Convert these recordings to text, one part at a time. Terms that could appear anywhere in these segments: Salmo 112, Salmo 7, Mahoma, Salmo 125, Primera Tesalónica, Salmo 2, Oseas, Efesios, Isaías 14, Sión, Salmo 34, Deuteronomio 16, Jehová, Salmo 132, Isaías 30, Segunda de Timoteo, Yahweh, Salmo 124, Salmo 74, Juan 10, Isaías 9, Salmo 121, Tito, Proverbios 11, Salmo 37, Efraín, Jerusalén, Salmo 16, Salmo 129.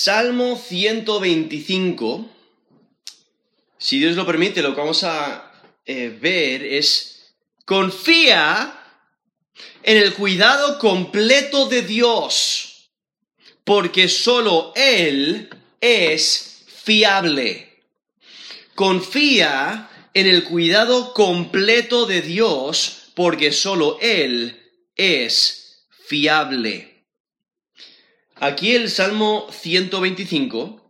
Salmo 125, si Dios lo permite, lo que vamos a ver es: confía en el cuidado completo de Dios, porque solo Él es fiable. Confía en el cuidado completo de Dios, porque solo Él es fiable. Aquí el Salmo 125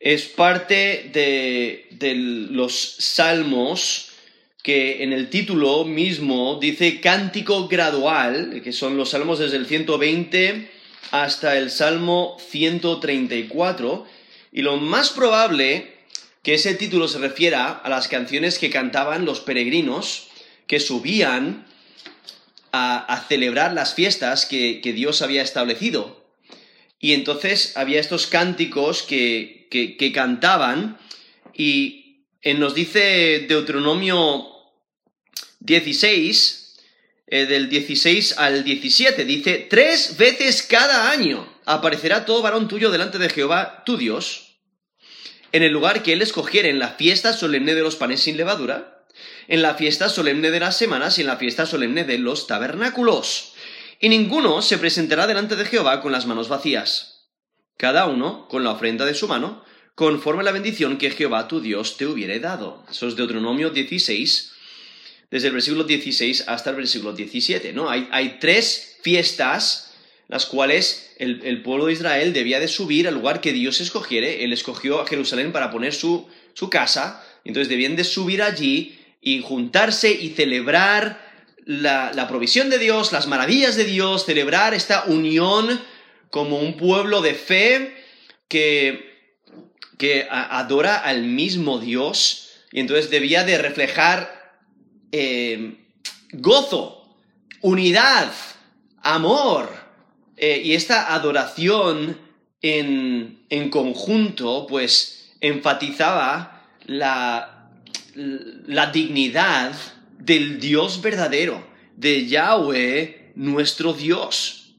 es parte de los salmos que en el título mismo dice cántico gradual, que son los salmos desde el 120 hasta el Salmo 134, y lo más probable que ese título se refiera a las canciones que cantaban los peregrinos que subían a celebrar las fiestas que Dios había establecido. Y entonces había estos cánticos que cantaban, y nos dice Deuteronomio 16, del 16 al 17, dice: 3 veces cada año aparecerá todo varón tuyo delante de Jehová tu Dios, en el lugar que él escogiere, en la fiesta solemne de los panes sin levadura, en la fiesta solemne de las semanas y en la fiesta solemne de los tabernáculos. Y ninguno se presentará delante de Jehová con las manos vacías, cada uno con la ofrenda de su mano, conforme a la bendición que Jehová tu Dios te hubiere dado. Eso es Deuteronomio 16, desde el versículo 16 hasta el versículo 17, ¿no? Hay 3 fiestas, las cuales el pueblo de Israel debía de subir al lugar que Dios escogiere. Él escogió a Jerusalén para poner su casa, entonces debían de subir allí y juntarse y celebrar la provisión de Dios, las maravillas de Dios, celebrar esta unión como un pueblo de fe que adora al mismo Dios, y entonces debía de reflejar gozo, unidad, amor, y esta adoración en conjunto pues enfatizaba la dignidad del Dios verdadero, de Yahweh, nuestro Dios.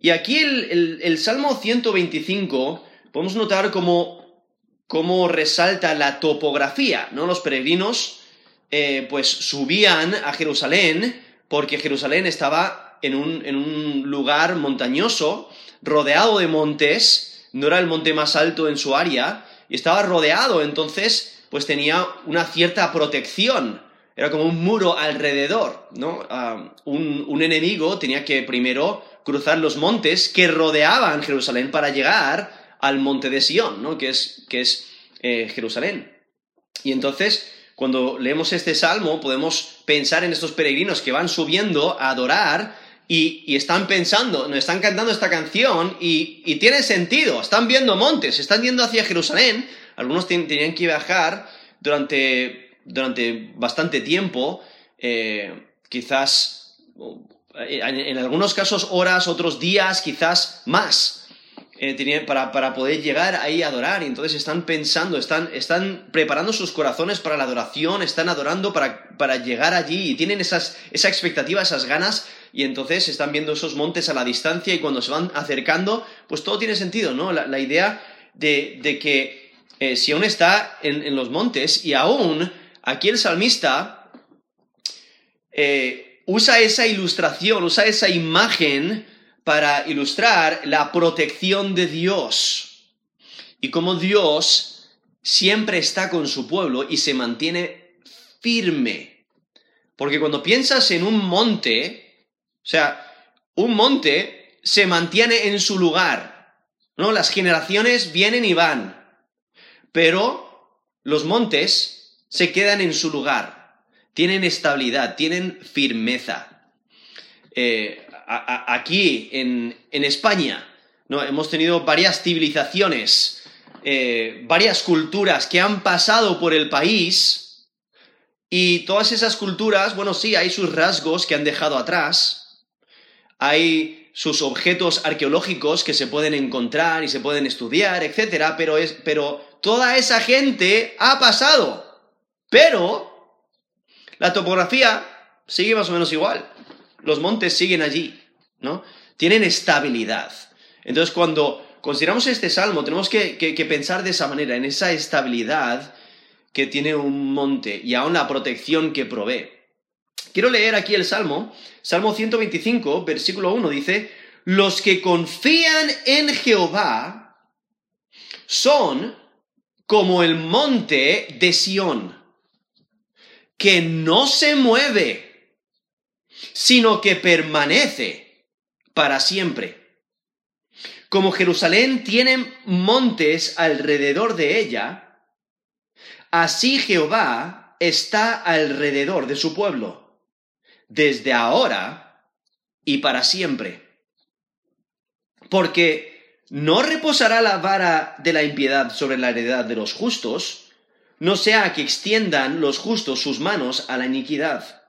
Y aquí el Salmo 125, podemos notar cómo resalta la topografía, ¿no? Los peregrinos pues subían a Jerusalén, porque Jerusalén estaba en un lugar montañoso, rodeado de montes, no era el monte más alto en su área, y estaba rodeado, entonces pues tenía una cierta protección. Era como un muro alrededor, ¿no? Un enemigo tenía que primero cruzar los montes que rodeaban Jerusalén para llegar al monte de Sión, ¿no? Que es Jerusalén. Y entonces, cuando leemos este salmo, podemos pensar en estos peregrinos que van subiendo a adorar y están pensando, nos están cantando esta canción y tiene sentido, están viendo montes, están yendo hacia Jerusalén. Algunos tenían que viajar durante bastante tiempo, quizás en algunos casos horas, otros días, quizás más, para poder llegar ahí a adorar. Y entonces están pensando, están preparando sus corazones para la adoración, están adorando para llegar allí, y tienen esa expectativa, esas ganas, y entonces están viendo esos montes a la distancia, y cuando se van acercando, pues todo tiene sentido, ¿no? La idea de que Sión está en los montes, y aún aquí el salmista usa esa ilustración, usa esa imagen para ilustrar la protección de Dios y cómo Dios siempre está con su pueblo y se mantiene firme. Porque cuando piensas en un monte, o sea, un monte se mantiene en su lugar, ¿no? Las generaciones vienen y van, pero los montes se quedan en su lugar, tienen estabilidad, tienen firmeza. Aquí, en España, ¿no? Hemos tenido varias civilizaciones, varias culturas que han pasado por el país, y todas esas culturas, bueno, sí, hay sus rasgos que han dejado atrás, hay sus objetos arqueológicos que se pueden encontrar y se pueden estudiar, etcétera, pero toda esa gente ha pasado. Pero la topografía sigue más o menos igual. Los montes siguen allí, ¿no? Tienen estabilidad. Entonces, cuando consideramos este salmo, tenemos que pensar de esa manera, en esa estabilidad que tiene un monte y aún la protección que provee. Quiero leer aquí el salmo, Salmo 125, versículo 1, dice: los que confían en Jehová son como el monte de Sión, que no se mueve, sino que permanece para siempre. Como Jerusalén tiene montes alrededor de ella, así Jehová está alrededor de su pueblo, desde ahora y para siempre. Porque no reposará la vara de la impiedad sobre la heredad de los justos, no sea que extiendan los justos sus manos a la iniquidad.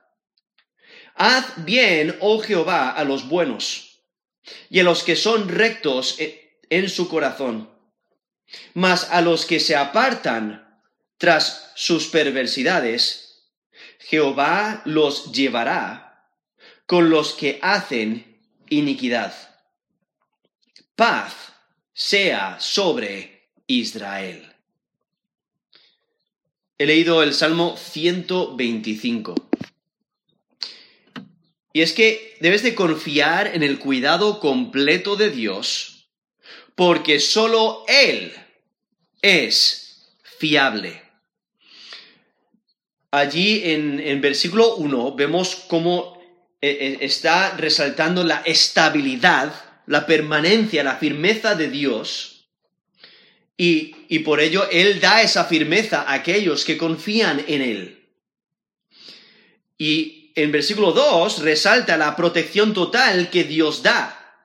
Haz bien, oh Jehová, a los buenos, y a los que son rectos en su corazón, mas a los que se apartan tras sus perversidades, Jehová los llevará con los que hacen iniquidad. Paz sea sobre Israel. He leído el Salmo 125. Y es que debes de confiar en el cuidado completo de Dios, porque solo Él es fiable. Allí en versículo 1 vemos cómo está resaltando la estabilidad, la permanencia, la firmeza de Dios. Y por ello Él da esa firmeza a aquellos que confían en Él. Y en versículo 2 resalta la protección total que Dios da.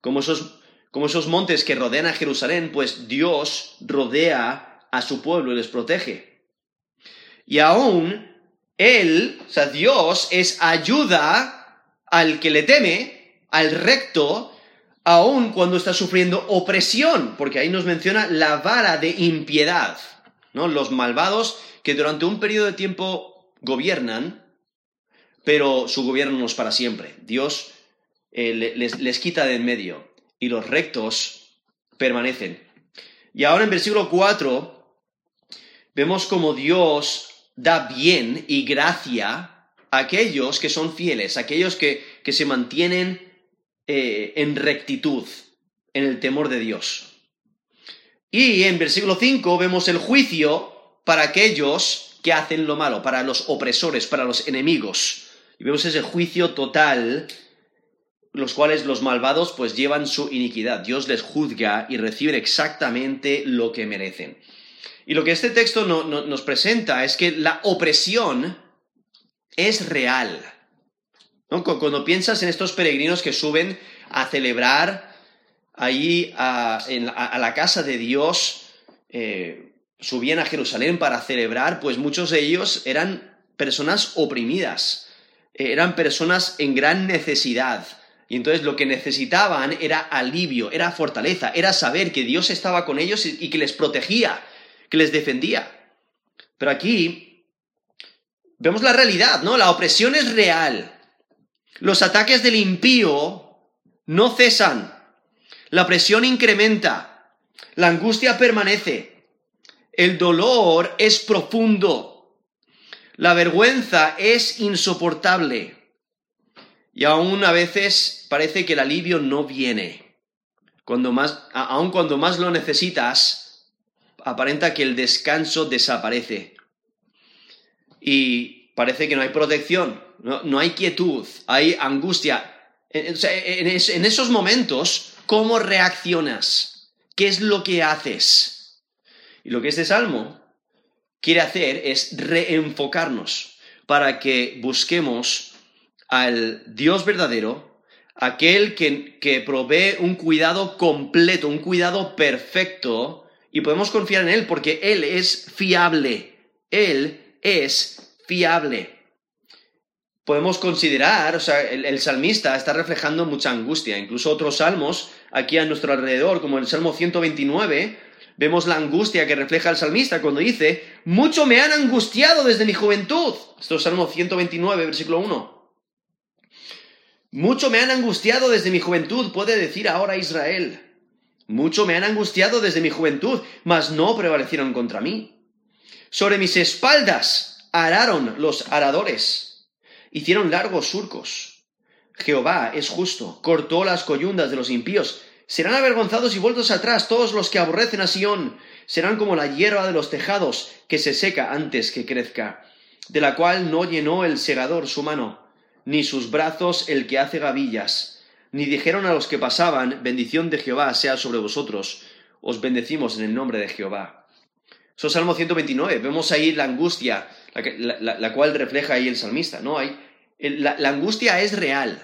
Como esos montes que rodean a Jerusalén, pues Dios rodea a su pueblo y les protege. Y aún Él, o sea, Dios es ayuda al que le teme, al recto, aún cuando está sufriendo opresión, porque ahí nos menciona la vara de impiedad, ¿no? Los malvados que durante un periodo de tiempo gobiernan, pero su gobierno no es para siempre. Dios les quita de en medio y los rectos permanecen. Y ahora en versículo 4 vemos cómo Dios da bien y gracia a aquellos que son fieles, a aquellos que se mantienen en rectitud, en el temor de Dios. Y en versículo 5 vemos el juicio para aquellos que hacen lo malo, para los opresores, para los enemigos. Y vemos ese juicio total, los cuales los malvados pues llevan su iniquidad. Dios les juzga y reciben exactamente lo que merecen. Y lo que este texto nos presenta es que la opresión es real, ¿no? Cuando piensas en estos peregrinos que suben a celebrar ahí a la casa de Dios, subían a Jerusalén para celebrar, pues muchos de ellos eran personas oprimidas, eran personas en gran necesidad. Y entonces lo que necesitaban era alivio, era fortaleza, era saber que Dios estaba con ellos y que les protegía, que les defendía. Pero aquí vemos la realidad, ¿no? La opresión es real. Los ataques del impío no cesan, la presión incrementa, la angustia permanece, el dolor es profundo, la vergüenza es insoportable y aún a veces parece que el alivio no viene. Aun cuando más lo necesitas, aparenta que el descanso desaparece y parece que no hay protección. No hay quietud, hay angustia. En esos momentos, ¿cómo reaccionas? ¿Qué es lo que haces? Y lo que este salmo quiere hacer es reenfocarnos para que busquemos al Dios verdadero, aquel que provee un cuidado completo, un cuidado perfecto, y podemos confiar en Él porque Él es fiable. Él es fiable. Podemos considerar, o sea, el salmista está reflejando mucha angustia. Incluso otros salmos aquí a nuestro alrededor, como el Salmo 129, vemos la angustia que refleja el salmista cuando dice: mucho me han angustiado desde mi juventud. Esto es Salmo 129, versículo 1. Mucho me han angustiado desde mi juventud, puede decir ahora Israel. Mucho me han angustiado desde mi juventud, mas no prevalecieron contra mí. Sobre mis espaldas araron los aradores, hicieron largos surcos. Jehová es justo, cortó las coyundas de los impíos. Serán avergonzados y vueltos atrás todos los que aborrecen a Sión. Serán como la hierba de los tejados, que se seca antes que crezca, de la cual no llenó el segador su mano, ni sus brazos el que hace gavillas. Ni dijeron a los que pasaban, bendición de Jehová sea sobre vosotros, os bendecimos en el nombre de Jehová. Eso es Salmo 129, vemos ahí la angustia, la cual refleja ahí el salmista, ¿no? La angustia es real,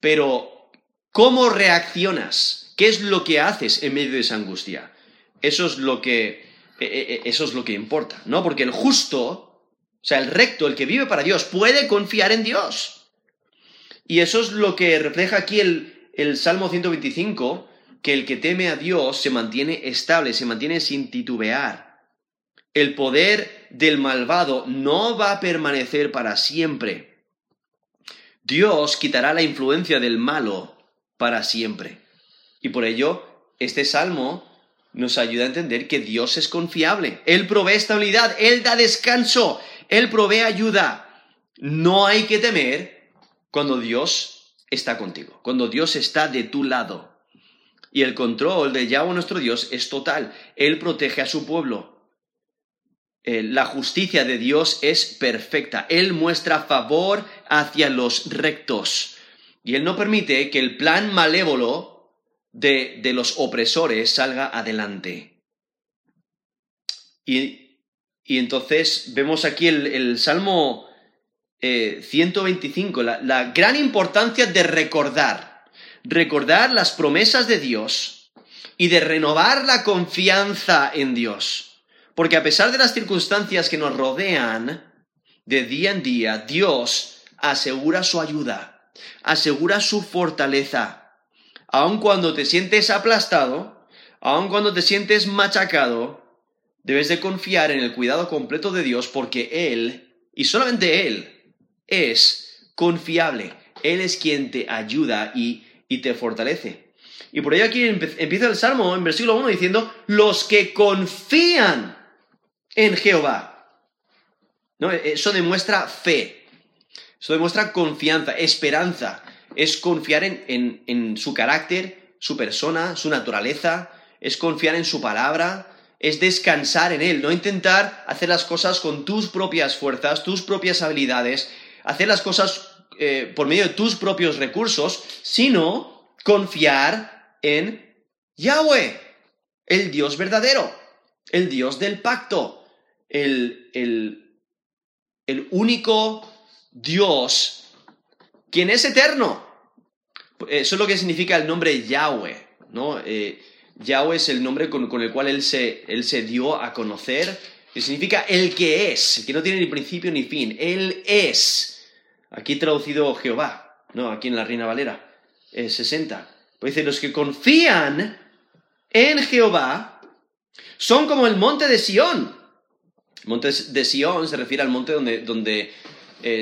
pero ¿cómo reaccionas? ¿Qué es lo que haces en medio de esa angustia? Eso es lo que importa, ¿no? Porque el justo, o sea, el recto, el que vive para Dios, puede confiar en Dios. Y eso es lo que refleja aquí el Salmo 125, que el que teme a Dios se mantiene estable, se mantiene sin titubear. El poder del malvado no va a permanecer para siempre. Dios quitará la influencia del malo para siempre. Y por ello, este Salmo nos ayuda a entender que Dios es confiable. Él provee estabilidad, Él da descanso, Él provee ayuda. No hay que temer cuando Dios está contigo, cuando Dios está de tu lado. Y el control de Yahweh nuestro Dios es total. Él protege a su pueblo. La justicia de Dios es perfecta. Él muestra favor hacia los rectos. Y Él no permite que el plan malévolo de los opresores salga adelante. Y entonces vemos aquí el Salmo 125, la gran importancia de recordar las promesas de Dios y de renovar la confianza en Dios. Porque a pesar de las circunstancias que nos rodean, de día en día, Dios asegura su ayuda, asegura su fortaleza. Aun cuando te sientes aplastado, aun cuando te sientes machacado, debes de confiar en el cuidado completo de Dios, porque Él, y solamente Él, es confiable. Él es quien te ayuda y te fortalece. Y por ello aquí empieza el Salmo, en versículo 1, diciendo, los que confían en Jehová. ¿No? Eso demuestra fe, eso demuestra confianza, esperanza. Es confiar en su carácter, su persona, su naturaleza, es confiar en su palabra, es descansar en Él, no intentar hacer las cosas con tus propias fuerzas, tus propias habilidades, hacer las cosas por medio de tus propios recursos, sino confiar en Yahweh, el Dios verdadero, el Dios del pacto, el único Dios quien es eterno. Eso es lo que significa el nombre Yahweh, ¿no? Yahweh es el nombre con el cual él se dio a conocer, que significa el que es, que no tiene ni principio ni fin. Él es. Aquí traducido Jehová, ¿no? Aquí en la Reina Valera, 60. Pues dice, los que confían en Jehová son como el monte de Sión. El monte de Sión se refiere al monte donde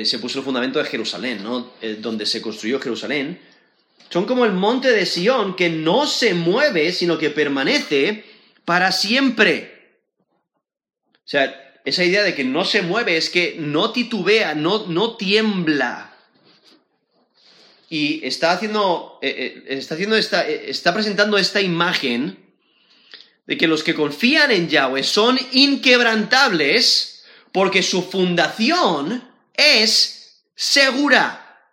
se puso el fundamento de Jerusalén, ¿no? Donde se construyó Jerusalén. Son como el monte de Sión, que no se mueve, sino que permanece para siempre. O sea, esa idea de que no se mueve es que no titubea, no tiembla. Y está presentando esta imagen de que los que confían en Yahweh son inquebrantables, porque su fundación es segura.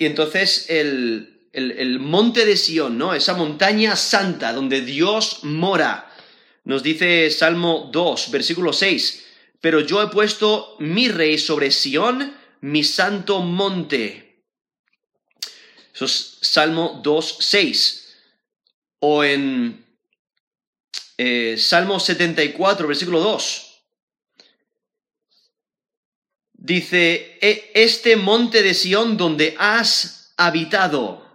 Y entonces el monte de Sión, ¿no? Esa montaña santa donde Dios mora. Nos dice Salmo 2, versículo 6, pero yo he puesto mi rey sobre Sión, mi santo monte. Eso es Salmo 2, 6. O en Salmo 74, versículo 2. Dice, este monte de Sión donde has habitado.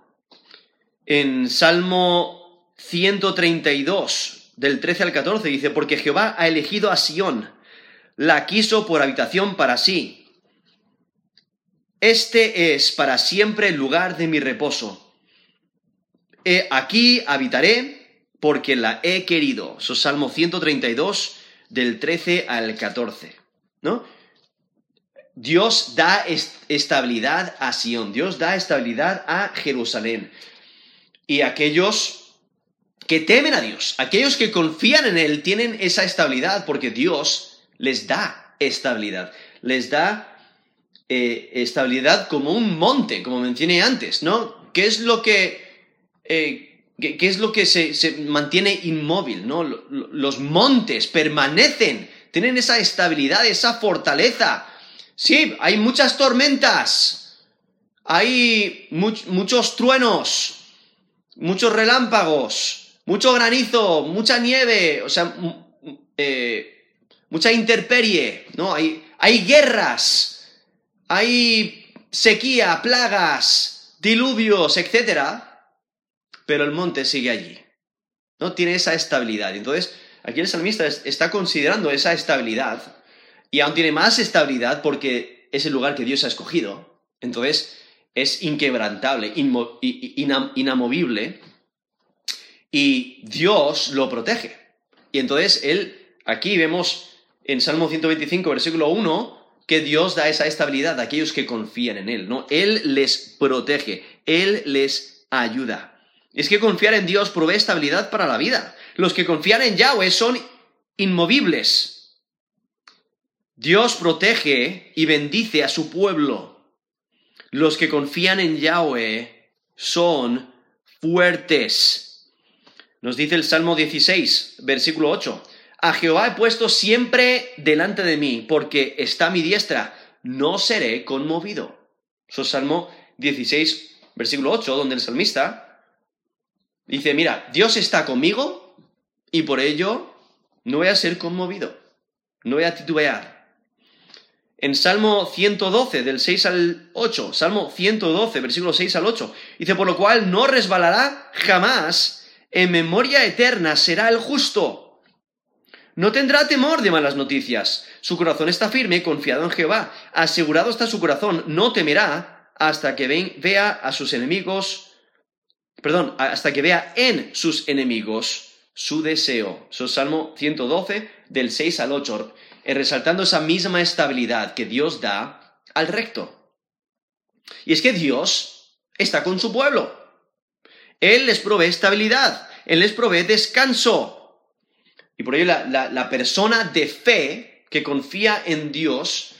En Salmo 132, del 13 al 14, dice, porque Jehová ha elegido a Sión, la quiso por habitación para sí. Este es para siempre el lugar de mi reposo. Aquí habitaré porque la he querido. Eso es Salmo 132, del 13 al 14, ¿no? Dios da estabilidad a Sión, Dios da estabilidad a Jerusalén. Y aquellos que temen a Dios, aquellos que confían en Él, tienen esa estabilidad porque Dios les da estabilidad. Les da estabilidad como un monte, como mencioné antes, ¿no? ¿Qué es lo que se mantiene inmóvil, ¿no? Los montes permanecen, tienen esa estabilidad, esa fortaleza. Sí, hay muchas tormentas, hay muchos truenos, muchos relámpagos, mucho granizo, mucha nieve, o sea, mucha intemperie, ¿no? Hay guerras, hay sequía, plagas, diluvios, etcétera, pero el monte sigue allí, ¿no? Tiene esa estabilidad. Entonces, aquí el salmista está considerando esa estabilidad. Y aún tiene más estabilidad porque es el lugar que Dios ha escogido. Entonces, es inquebrantable, inamovible. Y Dios lo protege. Y entonces, aquí vemos en Salmo 125, versículo 1, que Dios da esa estabilidad a aquellos que confían en Él, ¿no? Él les protege, Él les ayuda. Es que confiar en Dios provee estabilidad para la vida. Los que confían en Yahweh son inmovibles. Dios protege y bendice a su pueblo. Los que confían en Yahweh son fuertes. Nos dice el Salmo 16, versículo 8. A Jehová he puesto siempre delante de mí, porque está a mi diestra. No seré conmovido. Eso es Salmo 16, versículo 8, donde el salmista dice, mira, Dios está conmigo y por ello no voy a ser conmovido. No voy a titubear. En Salmo 112, del 6 al 8, Salmo 112, versículo 6 al 8, dice, por lo cual no resbalará jamás, en memoria eterna será el justo. No tendrá temor de malas noticias. Su corazón está firme, confiado en Jehová. Asegurado está su corazón, no temerá hasta que vea a sus enemigos, hasta que vea en sus enemigos su deseo. Eso es Salmo 112, del 6 al 8. Resaltando esa misma estabilidad que Dios da al recto. Y es que Dios está con su pueblo. Él les provee estabilidad. Él les provee descanso. Y por ello la persona de fe que confía en Dios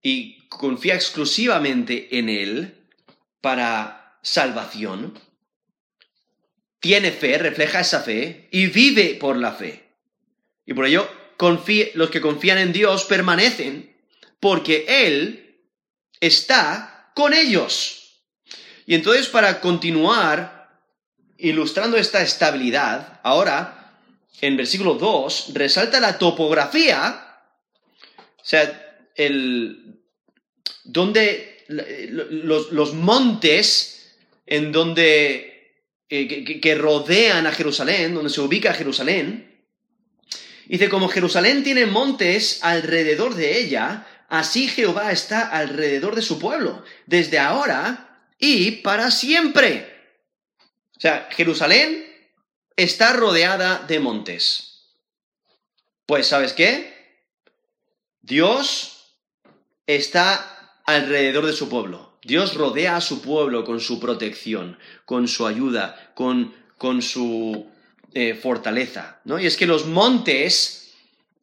y confía exclusivamente en Él para salvación, tiene fe, refleja esa fe y vive por la fe. Y por ello, los que confían en Dios permanecen porque Él está con ellos. Y entonces, para continuar ilustrando esta estabilidad, ahora, en versículo 2, resalta la topografía, o sea, donde los montes en donde, que rodean a Jerusalén, donde se ubica Jerusalén. Dice, como Jerusalén tiene montes alrededor de ella, así Jehová está alrededor de su pueblo, desde ahora y para siempre. O sea, Jerusalén está rodeada de montes. Pues, ¿sabes qué? Dios está alrededor de su pueblo. Dios rodea a su pueblo con su protección, con su ayuda, con su fortaleza, ¿no? Y es que los montes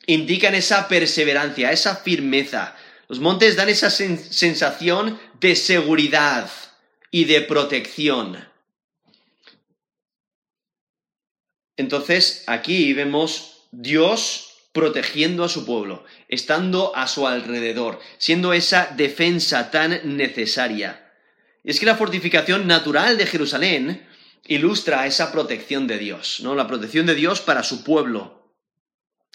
indican esa perseverancia, esa firmeza. Los montes dan esa sensación de seguridad y de protección. Entonces, aquí vemos Dios protegiendo a su pueblo, estando a su alrededor, siendo esa defensa tan necesaria. Y es que la fortificación natural de Jerusalén ilustra esa protección de Dios, ¿no? La protección de Dios para su pueblo.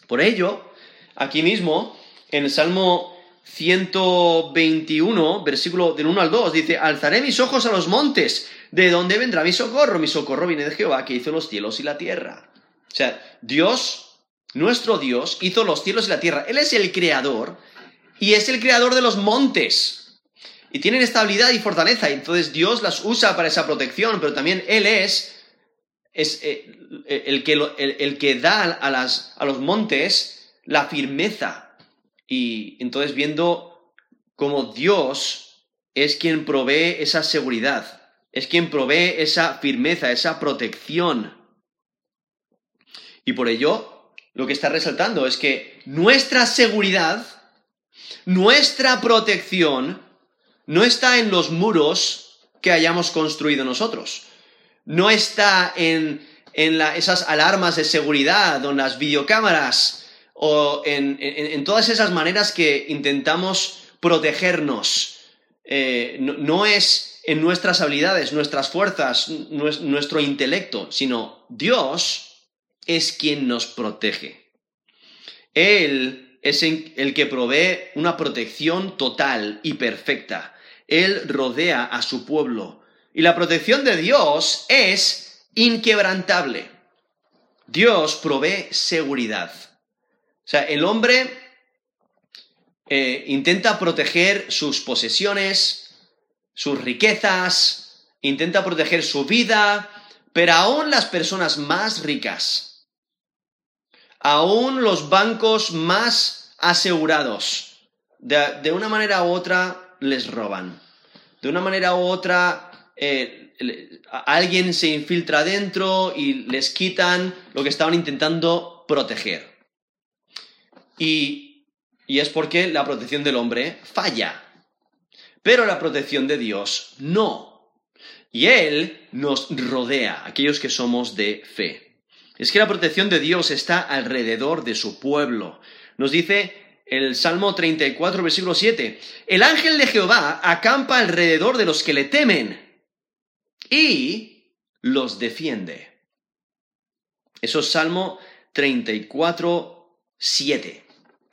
Por ello, aquí mismo, en el Salmo 121, versículo del 1 al 2, dice, alzaré mis ojos a los montes, ¿de dónde vendrá mi socorro? Mi socorro viene de Jehová, que hizo los cielos y la tierra. O sea, Dios, nuestro Dios, hizo los cielos y la tierra. Él es el creador, y es el creador de los montes. Y tienen estabilidad y fortaleza, y entonces Dios las usa para esa protección, pero también Él es es el que da a los montes la firmeza. Y entonces viendo cómo Dios es quien provee esa seguridad, es quien provee esa firmeza, esa protección. Y por ello, lo que está resaltando es que nuestra seguridad, nuestra protección, no está en los muros que hayamos construido nosotros. No está en esas alarmas de seguridad, o en las videocámaras, o en todas esas maneras que intentamos protegernos. No es en nuestras habilidades, nuestras fuerzas, nuestro intelecto, sino Dios es quien nos protege. Él es el que provee una protección total y perfecta. Él rodea a su pueblo. Y la protección de Dios es inquebrantable. Dios provee seguridad. O sea, el hombre intenta proteger sus posesiones, sus riquezas, intenta proteger su vida, pero aún las personas más ricas, aún los bancos más asegurados, de una manera u otra les roban. De una manera u otra alguien se infiltra dentro y les quitan lo que estaban intentando proteger. Y es porque la protección del hombre falla, pero la protección de Dios no. Y Él nos rodea, aquellos que somos de fe. Es que la protección de Dios está alrededor de su pueblo. Nos dice el Salmo 34, versículo 7, el ángel de Jehová acampa alrededor de los que le temen y los defiende. Eso es Salmo 34, 7.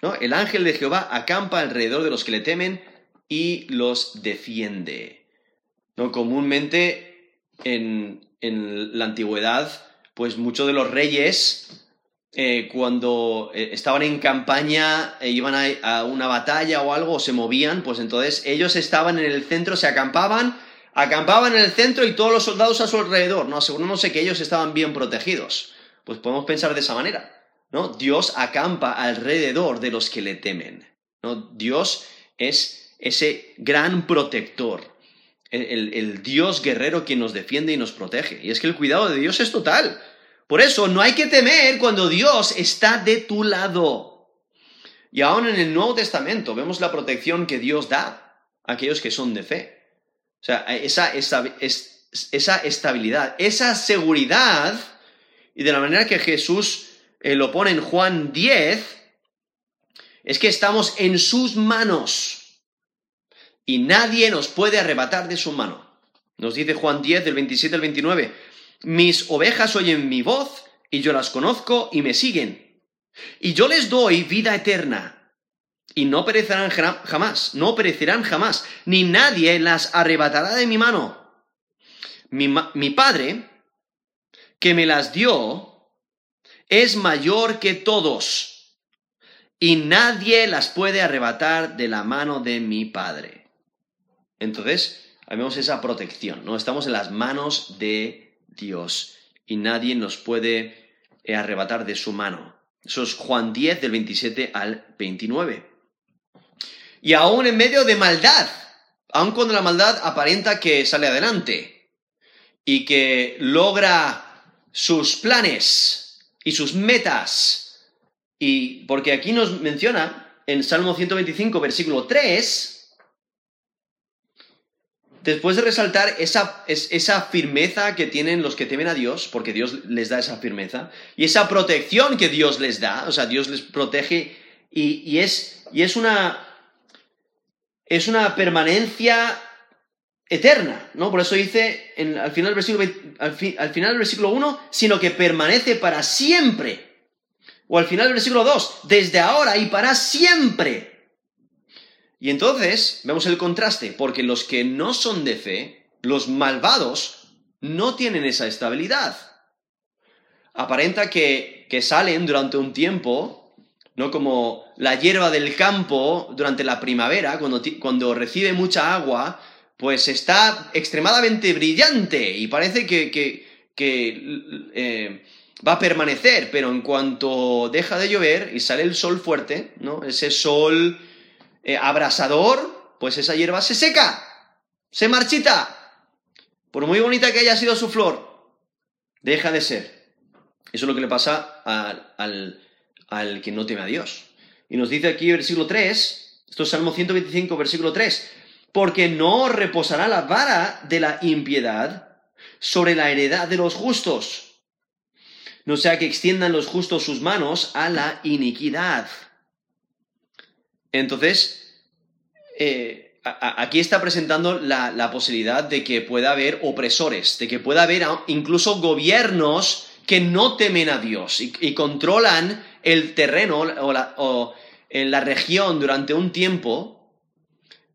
¿No? El ángel de Jehová acampa alrededor de los que le temen y los defiende. ¿No? Comúnmente en la antigüedad, pues muchos de los reyes, cuando estaban en campaña, iban a una batalla o algo, o se movían, pues entonces ellos estaban en el centro, se acampaban en el centro y todos los soldados a su alrededor, ¿no? Asegurándose que ellos estaban bien protegidos. Pues podemos pensar de esa manera, ¿no? Dios acampa alrededor de los que le temen, ¿no? Dios es ese gran protector, el Dios guerrero que nos defiende y nos protege. Y es que el cuidado de Dios es total. Por eso no hay que temer cuando Dios está de tu lado. Y aún en el Nuevo Testamento vemos la protección que Dios da a aquellos que son de fe. O sea, esa estabilidad, esa seguridad, y de la manera que Jesús lo pone en Juan 10, es que estamos en sus manos y nadie nos puede arrebatar de su mano. Nos dice Juan 10, del 27 al 29, mis ovejas oyen mi voz y yo las conozco y me siguen. Y yo les doy vida eterna. Y no perecerán jamás, ni nadie las arrebatará de mi mano. Mi Padre, que me las dio, es mayor que todos, y nadie las puede arrebatar de la mano de mi Padre. Entonces, ahí vemos esa protección, ¿no? Estamos en las manos de Dios, y nadie nos puede arrebatar de su mano. Eso es Juan 10, del 27 al 29. Y aún en medio de maldad, aun cuando la maldad aparenta que sale adelante y que logra sus planes y sus metas, y porque aquí nos menciona en Salmo 125, versículo 3, después de resaltar esa firmeza que tienen los que temen a Dios, porque Dios les da esa firmeza, y esa protección que Dios les da, o sea, Dios les protege, y es una permanencia eterna, ¿no? Por eso dice al final del versículo 1, sino que permanece para siempre. O al final del versículo 2, desde ahora y para siempre. Y entonces vemos el contraste, porque los que no son de fe, los malvados, no tienen esa estabilidad. Aparenta que salen durante un tiempo, ¿no? Como la hierba del campo durante la primavera, cuando recibe mucha agua, pues está extremadamente brillante y parece que, que, que va a permanecer, pero en cuanto deja de llover y sale el sol fuerte, ¿no? Ese sol abrasador, pues esa hierba se seca, se marchita. Por muy bonita que haya sido su flor, deja de ser. Eso es lo que le pasa al que no teme a Dios. Y nos dice aquí versículo 3, esto es Salmo 125, versículo 3, porque no reposará la vara de la impiedad sobre la heredad de los justos, no sea que extiendan los justos sus manos a la iniquidad. Entonces, aquí está presentando la posibilidad de que pueda haber opresores, de que pueda haber incluso gobiernos que no temen a Dios y controlan el terreno o la región durante un tiempo,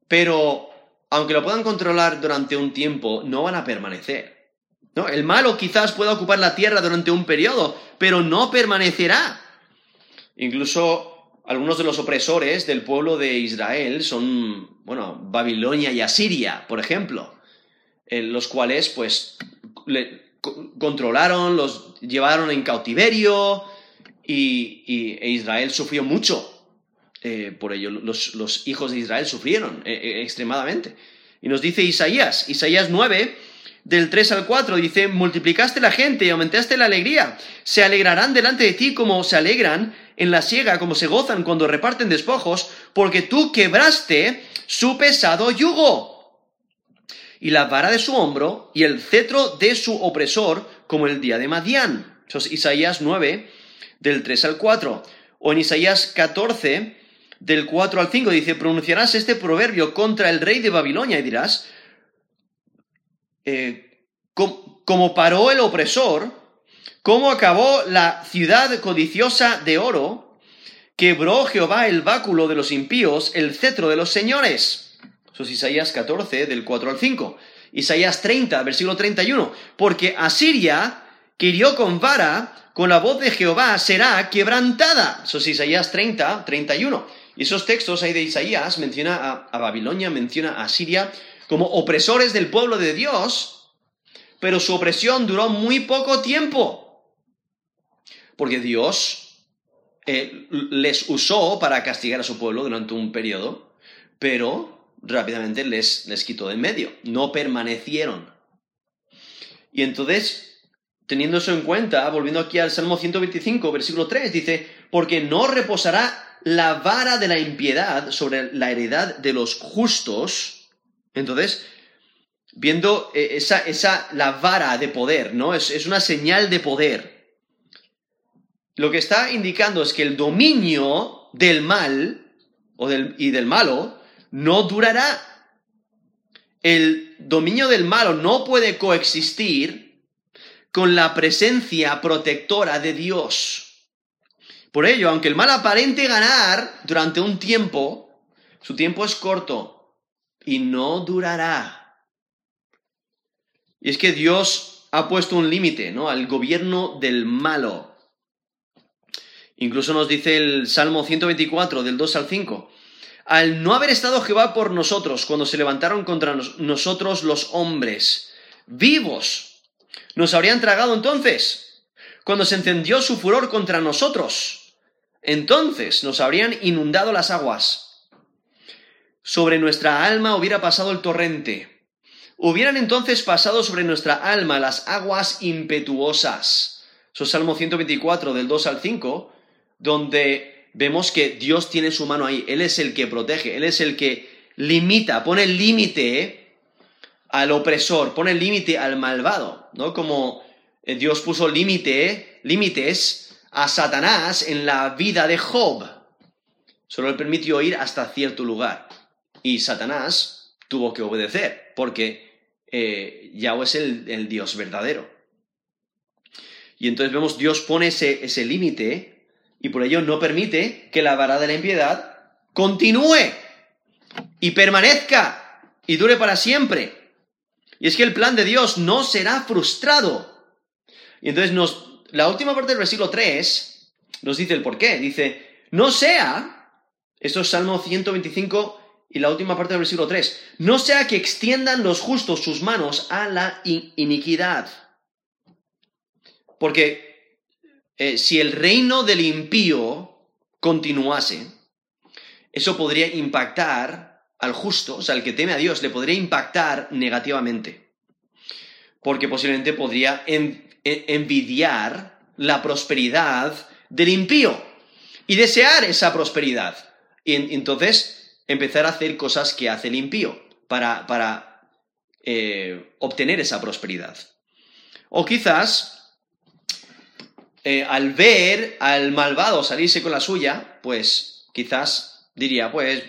pero aunque lo puedan controlar durante un tiempo, no van a permanecer, ¿no? El malo quizás pueda ocupar la tierra durante un periodo, pero no permanecerá. Incluso algunos de los opresores del pueblo de Israel son, Babilonia y Asiria, por ejemplo, los cuales, pues, controlaron, los llevaron en cautiverio e Israel sufrió mucho. Por ello, los hijos de Israel sufrieron extremadamente. Y nos dice Isaías 9, del 3 al 4, dice: multiplicaste la gente y aumentaste la alegría. Se alegrarán delante de ti como se alegran en la siega, como se gozan cuando reparten despojos, porque tú quebraste su pesado yugo y la vara de su hombro y el cetro de su opresor, como el día de Madián. Eso es Isaías 9, del 3 al 4. O en Isaías 14, del 4 al 5, dice: pronunciarás este proverbio contra el rey de Babilonia y dirás, como paró el opresor, ¿cómo acabó la ciudad codiciosa de oro? Quebró Jehová el báculo de los impíos, el cetro de los señores. Eso es Isaías 14, del 4 al 5. Isaías 30, versículo 31. Porque Asiria, que hirió con vara, con la voz de Jehová será quebrantada. Eso es Isaías 30, 31. Y esos textos ahí de Isaías menciona a Babilonia, menciona a Asiria como opresores del pueblo de Dios, pero su opresión duró muy poco tiempo, porque Dios les usó para castigar a su pueblo durante un periodo, pero rápidamente les quitó de en medio. No permanecieron. Y entonces, teniendo eso en cuenta, volviendo aquí al Salmo 125, versículo 3, dice: porque no reposará la vara de la impiedad sobre la heredad de los justos. Entonces, viendo la vara de poder, ¿no? Es una señal de poder. Lo que está indicando es que el dominio del mal y del malo no durará. El dominio del malo no puede coexistir con la presencia protectora de Dios. Por ello, aunque el mal aparente ganar durante un tiempo, su tiempo es corto y no durará. Y es que Dios ha puesto un límite, ¿no?, al gobierno del malo. Incluso nos dice el Salmo 124, del 2 al 5. Al no haber estado Jehová por nosotros, cuando se levantaron contra nosotros los hombres vivos, nos habrían tragado entonces. Cuando se encendió su furor contra nosotros, entonces nos habrían inundado las aguas. Sobre nuestra alma hubiera pasado el torrente. Hubieran entonces pasado sobre nuestra alma las aguas impetuosas. Eso es Salmo 124, del 2 al 5. Donde vemos que Dios tiene su mano ahí. Él es el que protege, Él es el que limita, pone límite al opresor, pone límite al malvado, ¿no? Como Dios puso límites a Satanás en la vida de Job. Solo le permitió ir hasta cierto lugar. Y Satanás tuvo que obedecer, porque Yahweh es el Dios verdadero. Y entonces vemos, Dios pone ese límite, y por ello no permite que la vara de la impiedad continúe y permanezca y dure para siempre. Y es que el plan de Dios no será frustrado. Y entonces la última parte del versículo 3 nos dice el porqué. Dice, no sea, esto es Salmo 125 y la última parte del versículo 3, no sea que extiendan los justos sus manos a la iniquidad. Porque si el reino del impío continuase, eso podría impactar al justo, o sea, al que teme a Dios, le podría impactar negativamente. Porque posiblemente podría envidiar la prosperidad del impío y desear esa prosperidad. Y entonces empezar a hacer cosas que hace el impío para obtener esa prosperidad. O quizás, al ver al malvado salirse con la suya, pues quizás diría, pues,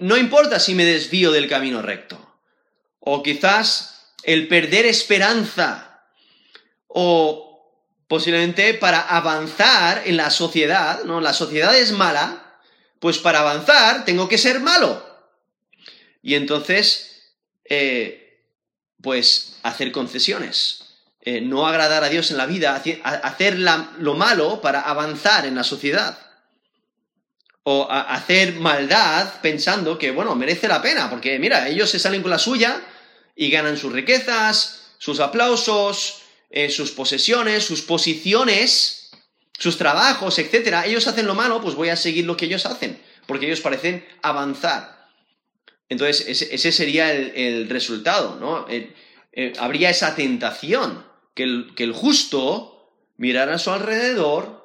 no importa si me desvío del camino recto. O quizás el perder esperanza, o posiblemente para avanzar en la sociedad, ¿no? La sociedad es mala, pues para avanzar tengo que ser malo. Y entonces, pues hacer concesiones, no agradar a Dios en la vida, hacer lo malo para avanzar en la sociedad. O hacer maldad pensando que, bueno, merece la pena, porque mira, ellos se salen con la suya y ganan sus riquezas, sus aplausos, sus posesiones, sus posiciones, sus trabajos, etc. Ellos hacen lo malo, pues voy a seguir lo que ellos hacen, porque ellos parecen avanzar. Entonces, ese sería el resultado, ¿no? Habría esa tentación, que el justo mirara a su alrededor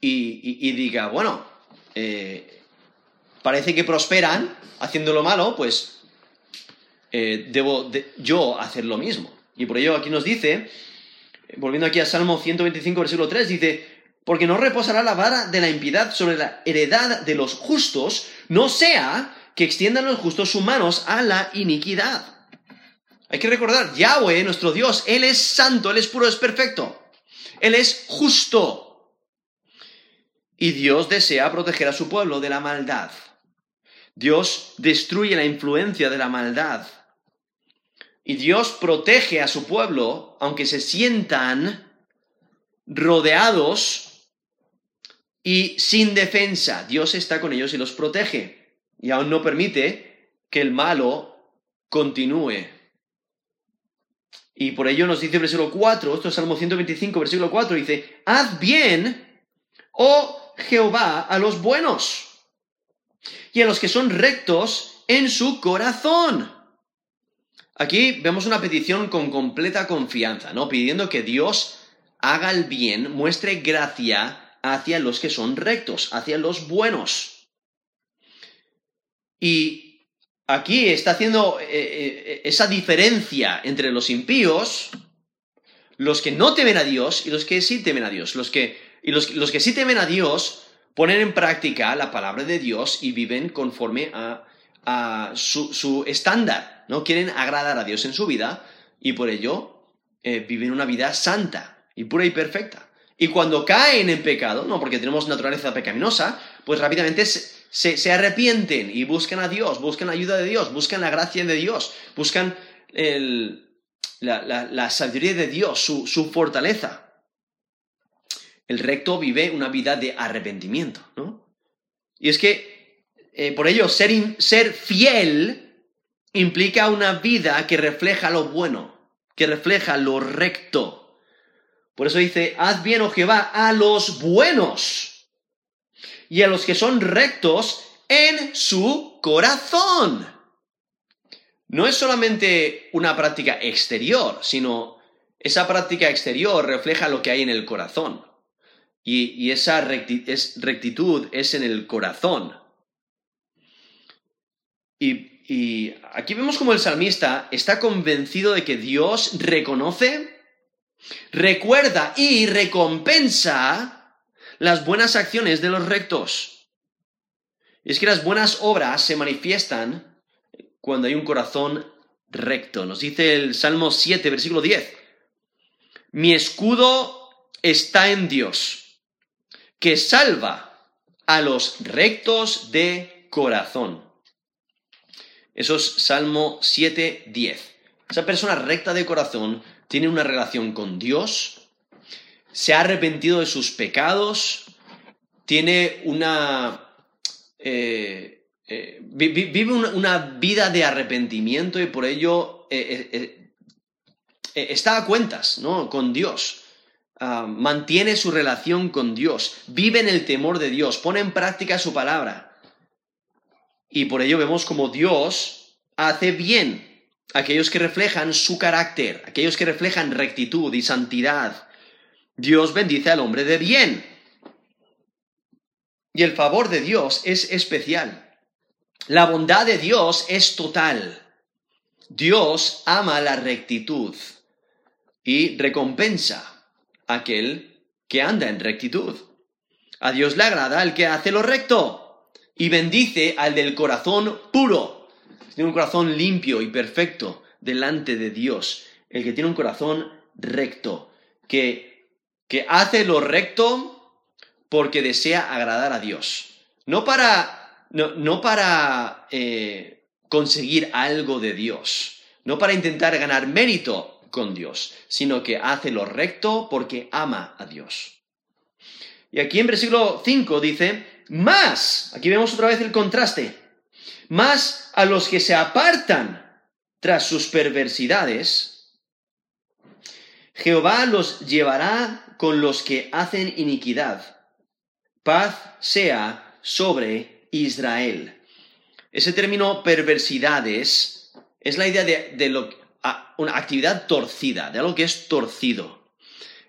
y diga, bueno, parece que prosperan haciendo lo malo, pues debo yo hacer lo mismo. Y por ello aquí nos dice, volviendo aquí a Salmo 125, versículo 3, dice: porque no reposará la vara de la impiedad sobre la heredad de los justos, no sea que extiendan los justos sus manos a la iniquidad. Hay que recordar, Yahweh, nuestro Dios, Él es santo, Él es puro, es perfecto. Él es justo. Y Dios desea proteger a su pueblo de la maldad. Dios destruye la influencia de la maldad. Y Dios protege a su pueblo, aunque se sientan rodeados y sin defensa. Dios está con ellos y los protege. Y aún no permite que el malo continúe. Y por ello nos dice el versículo 4, esto es Salmo 125, versículo 4, dice: haz bien, oh Jehová, a los buenos, y a los que son rectos en su corazón. Aquí vemos una petición con completa confianza, ¿no? Pidiendo que Dios haga el bien, muestre gracia hacia los que son rectos, hacia los buenos. Y aquí está haciendo esa diferencia entre los impíos, los que no temen a Dios y los que sí temen a Dios. Los que sí temen a Dios ponen en práctica la palabra de Dios y viven conforme a su estándar, ¿no? Quieren agradar a Dios en su vida y por ello viven una vida santa y pura y perfecta. Y cuando caen en pecado, no, porque tenemos naturaleza pecaminosa, pues rápidamente se arrepienten y buscan a Dios, buscan la ayuda de Dios, buscan la gracia de Dios, buscan la sabiduría de Dios, su fortaleza. El recto vive una vida de arrepentimiento, ¿no? Y es que, por ello, ser fiel implica una vida que refleja lo bueno, que refleja lo recto. Por eso dice: haz bien, oh Jehová, a los buenos y a los que son rectos en su corazón. No es solamente una práctica exterior, sino esa práctica exterior refleja lo que hay en el corazón. Y esa rectitud es en el corazón. Y aquí vemos como el salmista está convencido de que Dios reconoce, recuerda y recompensa las buenas acciones de los rectos. Y es que las buenas obras se manifiestan cuando hay un corazón recto. Nos dice el Salmo 7, versículo 10: mi escudo está en Dios, que salva a los rectos de corazón. Eso es Salmo 7, 10. Esa persona recta de corazón tiene una relación con Dios, se ha arrepentido de sus pecados, tiene vive una vida de arrepentimiento y por ello está a cuentas, ¿no?, con Dios. Mantiene su relación con Dios, vive en el temor de Dios, pone en práctica su palabra. Y por ello vemos como Dios hace bien a aquellos que reflejan su carácter, aquellos que reflejan rectitud y santidad. Dios bendice al hombre de bien. Y el favor de Dios es especial. La bondad de Dios es total. Dios ama la rectitud y recompensa aquel que anda en rectitud. A Dios le agrada el que hace lo recto y bendice al del corazón puro. Tiene un corazón limpio y perfecto delante de Dios. El que tiene un corazón recto, que hace lo recto porque desea agradar a Dios. No para conseguir algo de Dios, no para intentar ganar mérito con Dios, sino que hace lo recto porque ama a Dios. Y aquí en versículo 5 dice, más, aquí vemos otra vez el contraste, más a los que se apartan tras sus perversidades, Jehová los llevará con los que hacen iniquidad. Paz sea sobre Israel. Ese término perversidades es la idea de lo que una actividad torcida, de algo que es torcido.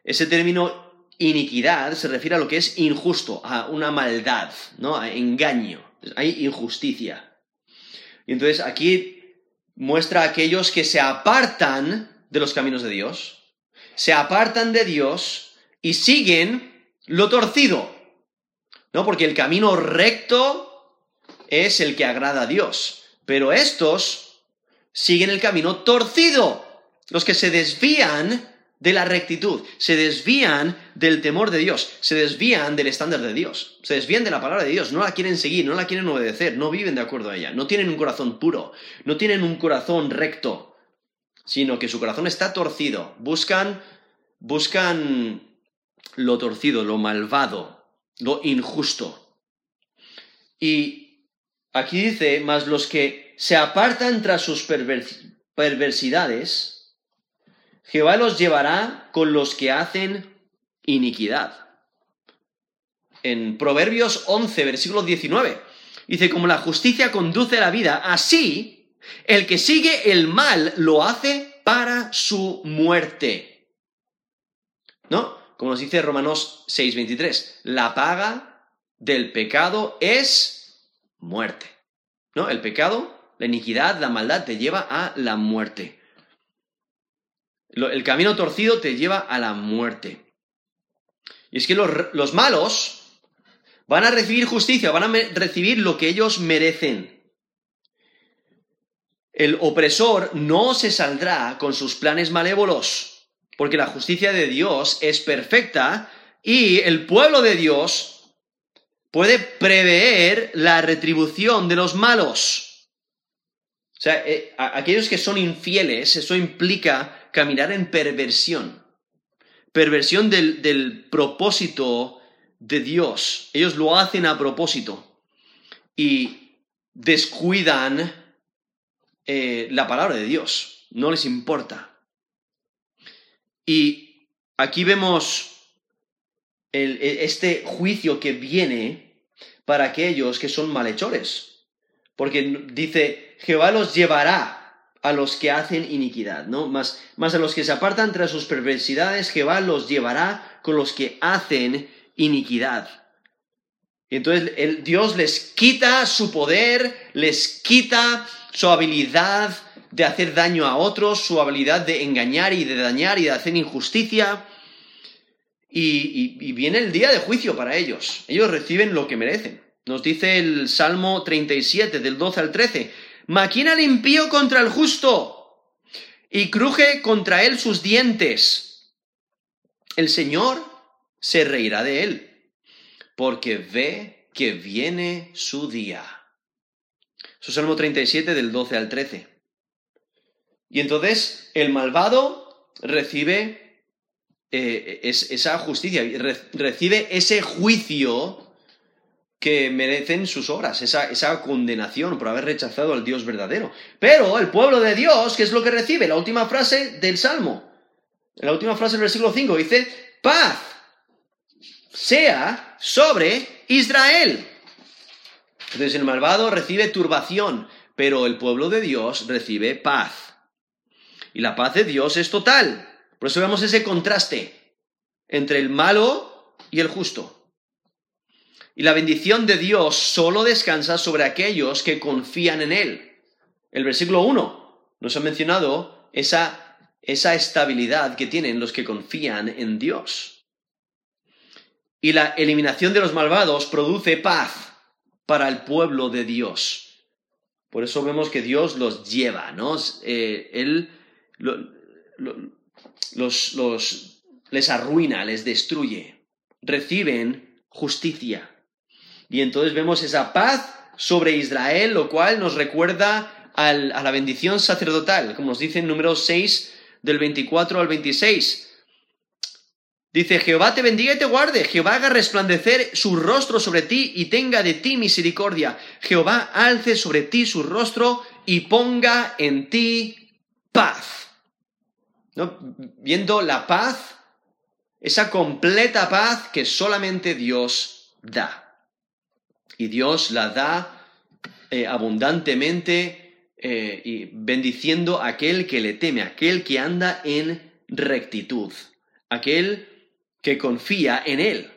Ese término iniquidad se refiere a lo que es injusto, a una maldad, ¿no?, a engaño. Hay injusticia. Y entonces aquí muestra a aquellos que se apartan de los caminos de Dios, se apartan de Dios y siguen lo torcido, ¿no? Porque el camino recto es el que agrada a Dios, pero estos siguen el camino torcido, los que se desvían de la rectitud, se desvían del temor de Dios, se desvían del estándar de Dios, se desvían de la palabra de Dios, no la quieren seguir, no la quieren obedecer, no viven de acuerdo a ella, no tienen un corazón puro, no tienen un corazón recto, sino que su corazón está torcido, buscan lo torcido, lo malvado, lo injusto. Y aquí dice, más los que se apartan tras sus perversidades, Jehová los llevará con los que hacen iniquidad. En Proverbios 11, versículo 19, dice, como la justicia conduce la vida, así el que sigue el mal lo hace para su muerte. ¿No? Como nos dice Romanos 6, 23, la paga del pecado es muerte. ¿No? El pecado, la iniquidad, la maldad te lleva a la muerte. El camino torcido te lleva a la muerte. Y es que los malos van a recibir justicia, van a recibir lo que ellos merecen. El opresor no se saldrá con sus planes malévolos, porque la justicia de Dios es perfecta y el pueblo de Dios puede prever la retribución de los malos. O sea, aquellos que son infieles, eso implica caminar en perversión. Perversión del propósito de Dios. Ellos lo hacen a propósito y descuidan la palabra de Dios. No les importa. Y aquí vemos este juicio que viene para aquellos que son malhechores. Porque dice, Jehová los llevará a los que hacen iniquidad, ¿no? Más a los que se apartan tras sus perversidades, Jehová los llevará con los que hacen iniquidad. Y entonces Dios les quita su poder, les quita su habilidad de hacer daño a otros, su habilidad de engañar y de dañar y de hacer injusticia. Y viene el día de juicio para ellos. Ellos reciben lo que merecen. Nos dice el Salmo 37, del 12 al 13, maquina el impío contra el justo, y cruje contra él sus dientes. El Señor se reirá de él, porque ve que viene su día. Su Salmo 37, del 12 al 13. Y entonces el malvado recibe esa justicia, recibe ese juicio que merecen sus obras, esa condenación por haber rechazado al Dios verdadero. Pero el pueblo de Dios, ¿qué es lo que recibe? La última frase del Salmo. En la última frase del versículo 5 dice, paz sea sobre Israel. Entonces el malvado recibe turbación, pero el pueblo de Dios recibe paz. Y la paz de Dios es total. Por eso vemos ese contraste entre el malo y el justo. Y la bendición de Dios solo descansa sobre aquellos que confían en Él. El versículo 1 nos ha mencionado esa estabilidad que tienen los que confían en Dios. Y la eliminación de los malvados produce paz para el pueblo de Dios. Por eso vemos que Dios los lleva, ¿no? Él les arruina, les destruye. Reciben justicia. Y entonces vemos esa paz sobre Israel, lo cual nos recuerda a la bendición sacerdotal, como nos dice en Números 6, del 24 al 26. Dice, Jehová te bendiga y te guarde, Jehová haga resplandecer su rostro sobre ti y tenga de ti misericordia. Jehová alce sobre ti su rostro y ponga en ti paz. ¿No? Viendo la paz, esa completa paz que solamente Dios da. Y Dios la da abundantemente y bendiciendo a aquel que le teme, aquel que anda en rectitud, aquel que confía en Él.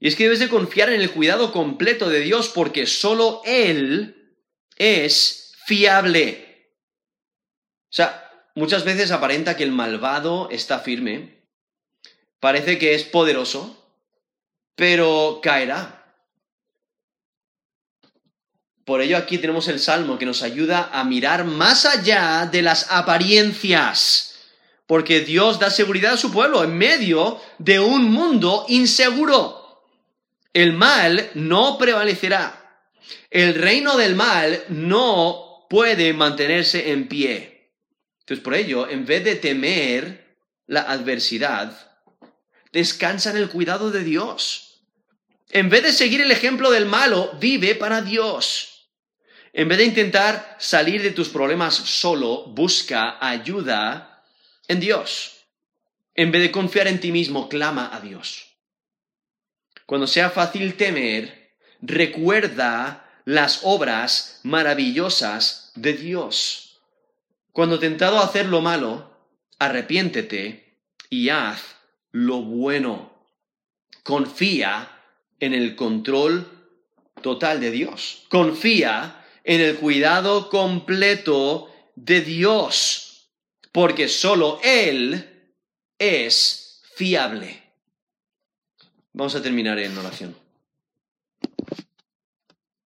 Y es que debes de confiar en el cuidado completo de Dios porque solo Él es fiable. O sea, muchas veces aparenta que el malvado está firme, parece que es poderoso, pero caerá. Por ello aquí tenemos el Salmo que nos ayuda a mirar más allá de las apariencias, porque Dios da seguridad a su pueblo en medio de un mundo inseguro. El mal no prevalecerá. El reino del mal no puede mantenerse en pie. Entonces, por ello, en vez de temer la adversidad, descansa en el cuidado de Dios. En vez de seguir el ejemplo del malo, vive para Dios. En vez de intentar salir de tus problemas solo, busca ayuda en Dios. En vez de confiar en ti mismo, clama a Dios. Cuando sea fácil temer, recuerda las obras maravillosas de Dios. Cuando tentado a hacer lo malo, arrepiéntete y haz lo bueno. Confía en el control total de Dios. Confía en el cuidado completo de Dios, porque solo Él es fiable. Vamos a terminar en oración.